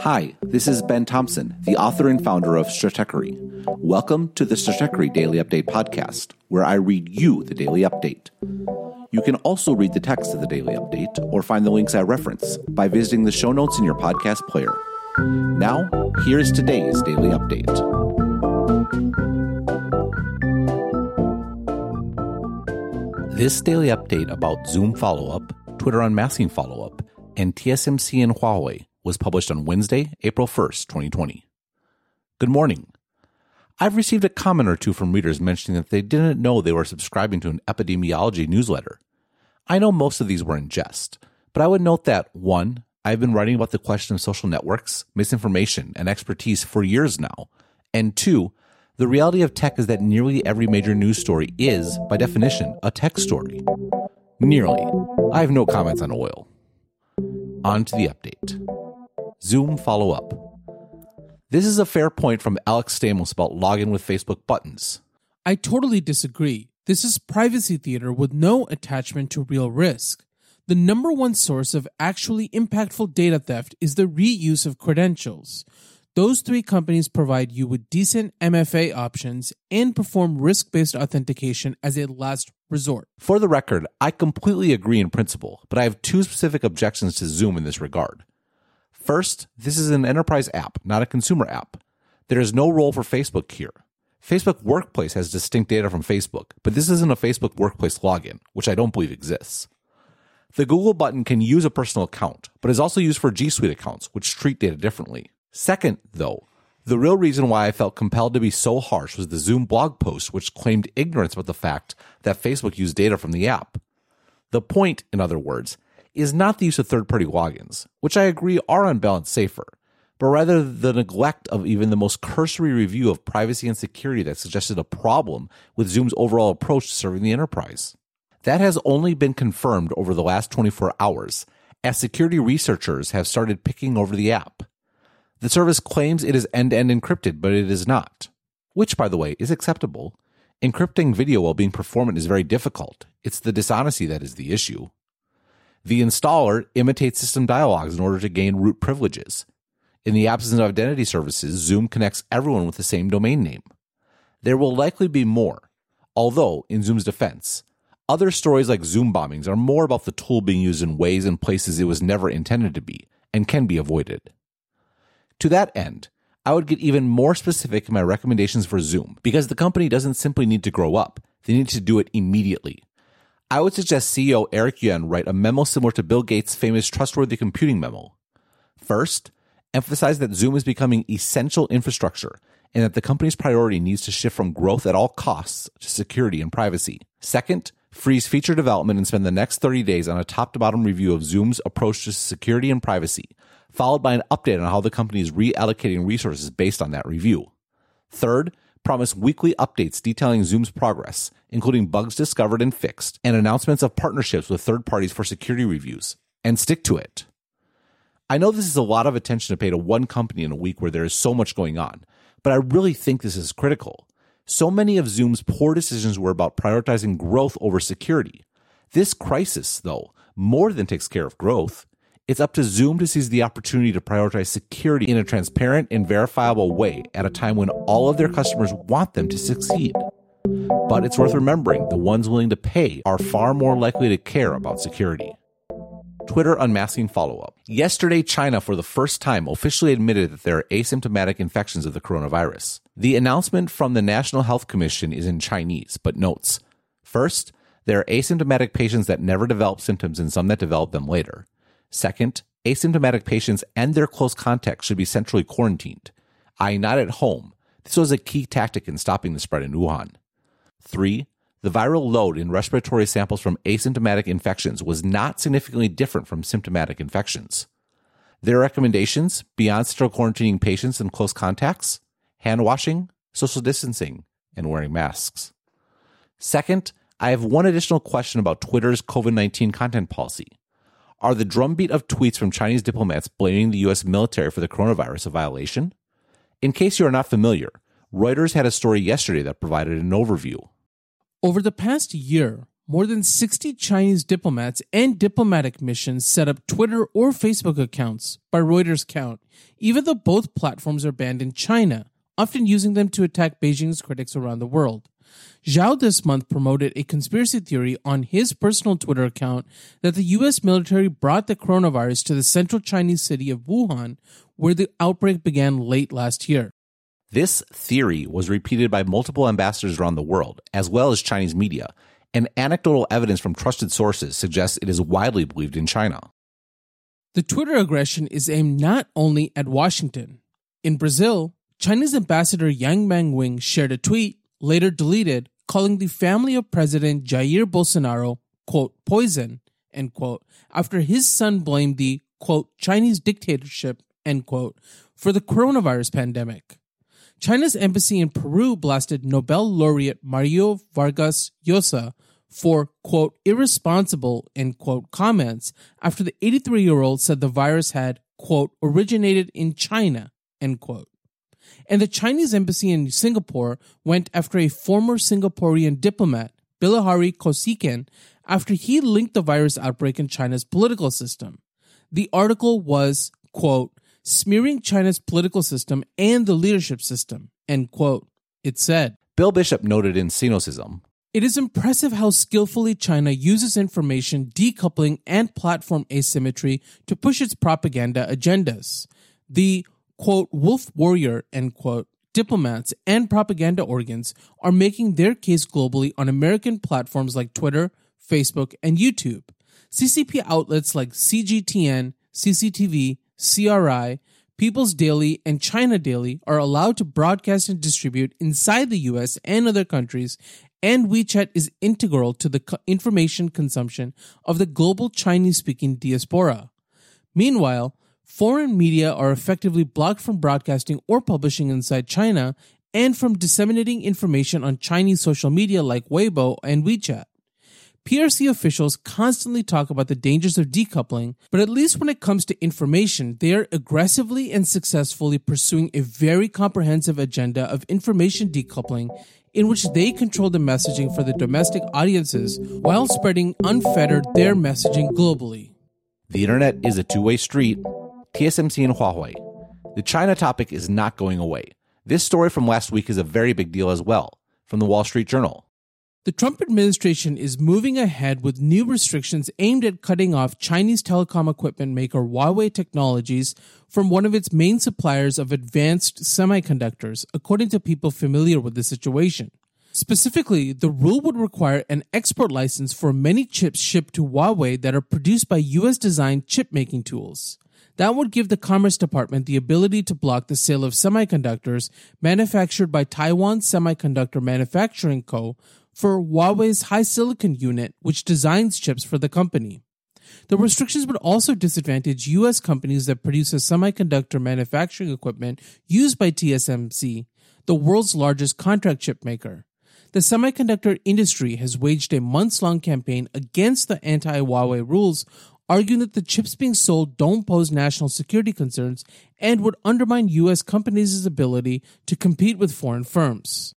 Hi, this is Ben Thompson, the author and founder of Stratechery. Welcome to the Stratechery Daily Update podcast, where I read you the Daily Update. You can also read the text of the Daily Update or find the links I reference by visiting the show notes in your podcast player. Now, here's today's Daily Update. This daily update about Zoom follow-up, Twitter unmasking follow-up, and TSMC and Huawei was published on Wednesday, April 1st, 2020. Good morning. I've received a comment or two from readers mentioning that they didn't know they were subscribing to an epidemiology newsletter. I know most of these were in jest, but I would note that, 1, I've been writing about the question of social networks, misinformation, and expertise for years now, and 2, the reality of tech is that nearly every major news story is, by definition, a tech story. Nearly. I have no comments on oil. On to the update. Zoom follow-up. This is a fair point from Alex Stamos about login with Facebook buttons. I totally disagree. This is privacy theater with no attachment to real risk. The number one source of actually impactful data theft is the reuse of credentials. Those three companies provide you with decent MFA options and perform risk-based authentication as a last resort. For the record, I completely agree in principle, but I have two specific objections to Zoom in this regard. First, this is an enterprise app, not a consumer app. There is no role for Facebook here. Facebook Workplace has distinct data from Facebook, but this isn't a Facebook Workplace login, which I don't believe exists. The Google button can use a personal account, but is also used for G Suite accounts, which treat data differently. Second, though, the real reason why I felt compelled to be so harsh was the Zoom blog post, which claimed ignorance about the fact that Facebook used data from the app. The point, in other words, is not the use of third-party logins, which I agree are on balance safer, but rather the neglect of even the most cursory review of privacy and security that suggested a problem with Zoom's overall approach to serving the enterprise. That has only been confirmed over the last 24 hours, as security researchers have started picking over the app. The service claims it is end-to-end encrypted, but it is not. Which, by the way, is acceptable. Encrypting video while being performant is very difficult. It's the dishonesty that is the issue. The installer imitates system dialogues in order to gain root privileges. In the absence of identity services, Zoom connects everyone with the same domain name. There will likely be more, although, in Zoom's defense, other stories like Zoom bombings are more about the tool being used in ways and places it was never intended to be and can be avoided. To that end, I would get even more specific in my recommendations for Zoom because the company doesn't simply need to grow up. They need to do it immediately. I would suggest CEO Eric Yuan write a memo similar to Bill Gates' famous Trustworthy Computing memo. First, emphasize that Zoom is becoming essential infrastructure and that the company's priority needs to shift from growth at all costs to security and privacy. Second, freeze feature development and spend the next 30 days on a top-to-bottom review of Zoom's approach to security and privacy, followed by an update on how the company is reallocating resources based on that review. Third, promise weekly updates detailing Zoom's progress, including bugs discovered and fixed, and announcements of partnerships with third parties for security reviews, and stick to it. I know this is a lot of attention to pay to one company in a week where there is so much going on, but I really think this is critical. So many of Zoom's poor decisions were about prioritizing growth over security. This crisis, though, more than takes care of growth. It's up to Zoom to seize the opportunity to prioritize security in a transparent and verifiable way at a time when all of their customers want them to succeed. But it's worth remembering the ones willing to pay are far more likely to care about security. Twitter unmasking follow-up. Yesterday, China for the first time officially admitted that there are asymptomatic infections of the coronavirus. The announcement from the National Health Commission is in Chinese, but notes, first, there are asymptomatic patients that never develop symptoms and some that develop them later. Second, asymptomatic patients and their close contacts should be centrally quarantined, i.e. not at home. This was a key tactic in stopping the spread in Wuhan. 3. The viral load in respiratory samples from asymptomatic infections was not significantly different from symptomatic infections. Their recommendations, beyond central quarantining patients and close contacts, hand washing, social distancing, and wearing masks. Second, I have one additional question about Twitter's COVID-19 content policy. Are the drumbeat of tweets from Chinese diplomats blaming the U.S. military for the coronavirus a violation? In case you are not familiar, Reuters had a story yesterday that provided an overview. Over the past year, more than 60 Chinese diplomats and diplomatic missions set up Twitter or Facebook accounts, by Reuters count, even though both platforms are banned in China, often using them to attack Beijing's critics around the world. Zhao this month promoted a conspiracy theory on his personal Twitter account that the U.S. military brought the coronavirus to the central Chinese city of Wuhan, where the outbreak began late last year. This theory was repeated by multiple ambassadors around the world, as well as Chinese media, and anecdotal evidence from trusted sources suggests it is widely believed in China. The Twitter aggression is aimed not only at Washington. In Brazil, China's ambassador Yang Meng Wing shared a tweet, later deleted, calling the family of President Jair Bolsonaro, quote, poison, end quote, after his son blamed the, quote, Chinese dictatorship, end quote, for the coronavirus pandemic. China's embassy in Peru blasted Nobel laureate Mario Vargas Llosa for, quote, irresponsible, end quote, comments after the 83-year-old said the virus had, quote, originated in China, end quote. And the Chinese embassy in Singapore went after a former Singaporean diplomat, Bilahari Kausikan, after he linked the virus outbreak in China's political system. The article was, quote, smearing China's political system and the leadership system, end quote. It said, Bill Bishop noted in Sinocism, it is impressive how skillfully China uses information decoupling and platform asymmetry to push its propaganda agendas. The, quote, wolf warrior, end quote, diplomats and propaganda organs are making their case globally on American platforms like Twitter, Facebook, and YouTube. CCP outlets like CGTN, CCTV, CRI, People's Daily, and China Daily are allowed to broadcast and distribute inside the U.S. and other countries, and WeChat is integral to the information consumption of the global Chinese-speaking diaspora. Meanwhile, foreign media are effectively blocked from broadcasting or publishing inside China and from disseminating information on Chinese social media like Weibo and WeChat. PRC officials constantly talk about the dangers of decoupling, but at least when it comes to information, they are aggressively and successfully pursuing a very comprehensive agenda of information decoupling in which they control the messaging for the domestic audiences while spreading unfettered their messaging globally. The internet is a two-way street. TSMC and Huawei. The China topic is not going away. This story from last week is a very big deal as well, from the Wall Street Journal. The Trump administration is moving ahead with new restrictions aimed at cutting off Chinese telecom equipment maker Huawei Technologies from one of its main suppliers of advanced semiconductors, according to people familiar with the situation. Specifically, the rule would require an export license for many chips shipped to Huawei that are produced by U.S.-designed chip-making tools. That would give the Commerce Department the ability to block the sale of semiconductors manufactured by Taiwan Semiconductor Manufacturing Co. for Huawei's HiSilicon unit, which designs chips for the company. The restrictions would also disadvantage U.S. companies that produce semiconductor manufacturing equipment used by TSMC, the world's largest contract chip maker. The semiconductor industry has waged a months-long campaign against the anti-Huawei rules, arguing that the chips being sold don't pose national security concerns and would undermine U.S. companies' ability to compete with foreign firms.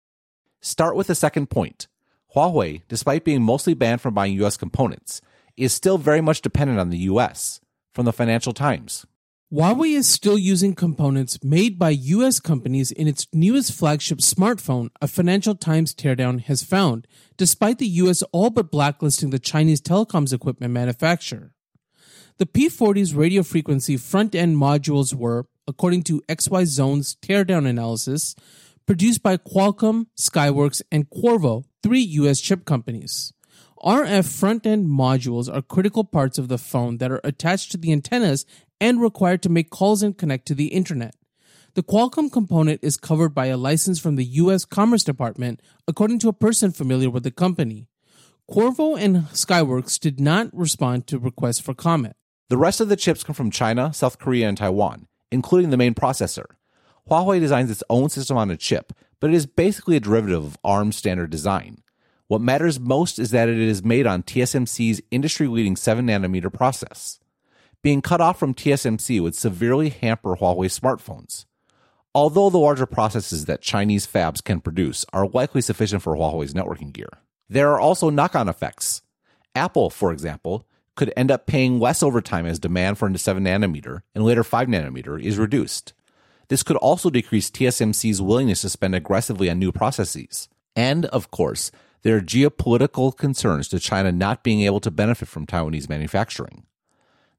Start with the second point. Huawei, despite being mostly banned from buying U.S. components, is still very much dependent on the U.S., from the Financial Times. Huawei is still using components made by U.S. companies in its newest flagship smartphone, a Financial Times teardown has found, despite the U.S. all but blacklisting the Chinese telecoms equipment manufacturer. The P40's radio frequency front-end modules were, according to XY Zone's teardown analysis, produced by Qualcomm, Skyworks, and Corvo, three U.S. chip companies. RF front-end modules are critical parts of the phone that are attached to the antennas and required to make calls and connect to the internet. The Qualcomm component is covered by a license from the U.S. Commerce Department, according to a person familiar with the company. Corvo and Skyworks did not respond to requests for comment. The rest of the chips come from China, South Korea, and Taiwan, including the main processor. Huawei designs its own system on a chip, but it is basically a derivative of ARM's standard design. What matters most is that it is made on TSMC's industry-leading 7-nanometer process. Being cut off from TSMC would severely hamper Huawei smartphones. Although the larger processes that Chinese fabs can produce are likely sufficient for Huawei's networking gear. There are also knock-on effects. Apple, for example, could end up paying less overtime as demand for the 7 nanometer and later 5 nanometer is reduced. This could also decrease TSMC's willingness to spend aggressively on new processes. And, of course, there are geopolitical concerns to China not being able to benefit from Taiwanese manufacturing.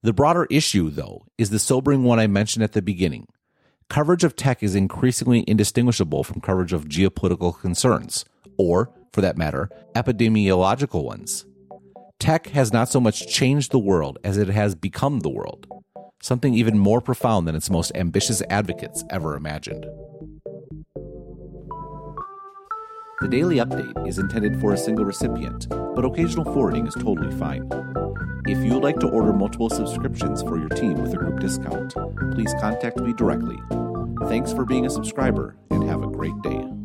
The broader issue, though, is the sobering one I mentioned at the beginning. Coverage of tech is increasingly indistinguishable from coverage of geopolitical concerns, or, for that matter, epidemiological ones. Tech has not so much changed the world as it has become the world, something even more profound than its most ambitious advocates ever imagined. The Daily Update is intended for a single recipient, but occasional forwarding is totally fine. If you would like to order multiple subscriptions for your team with a group discount, please contact me directly. Thanks for being a subscriber, and have a great day.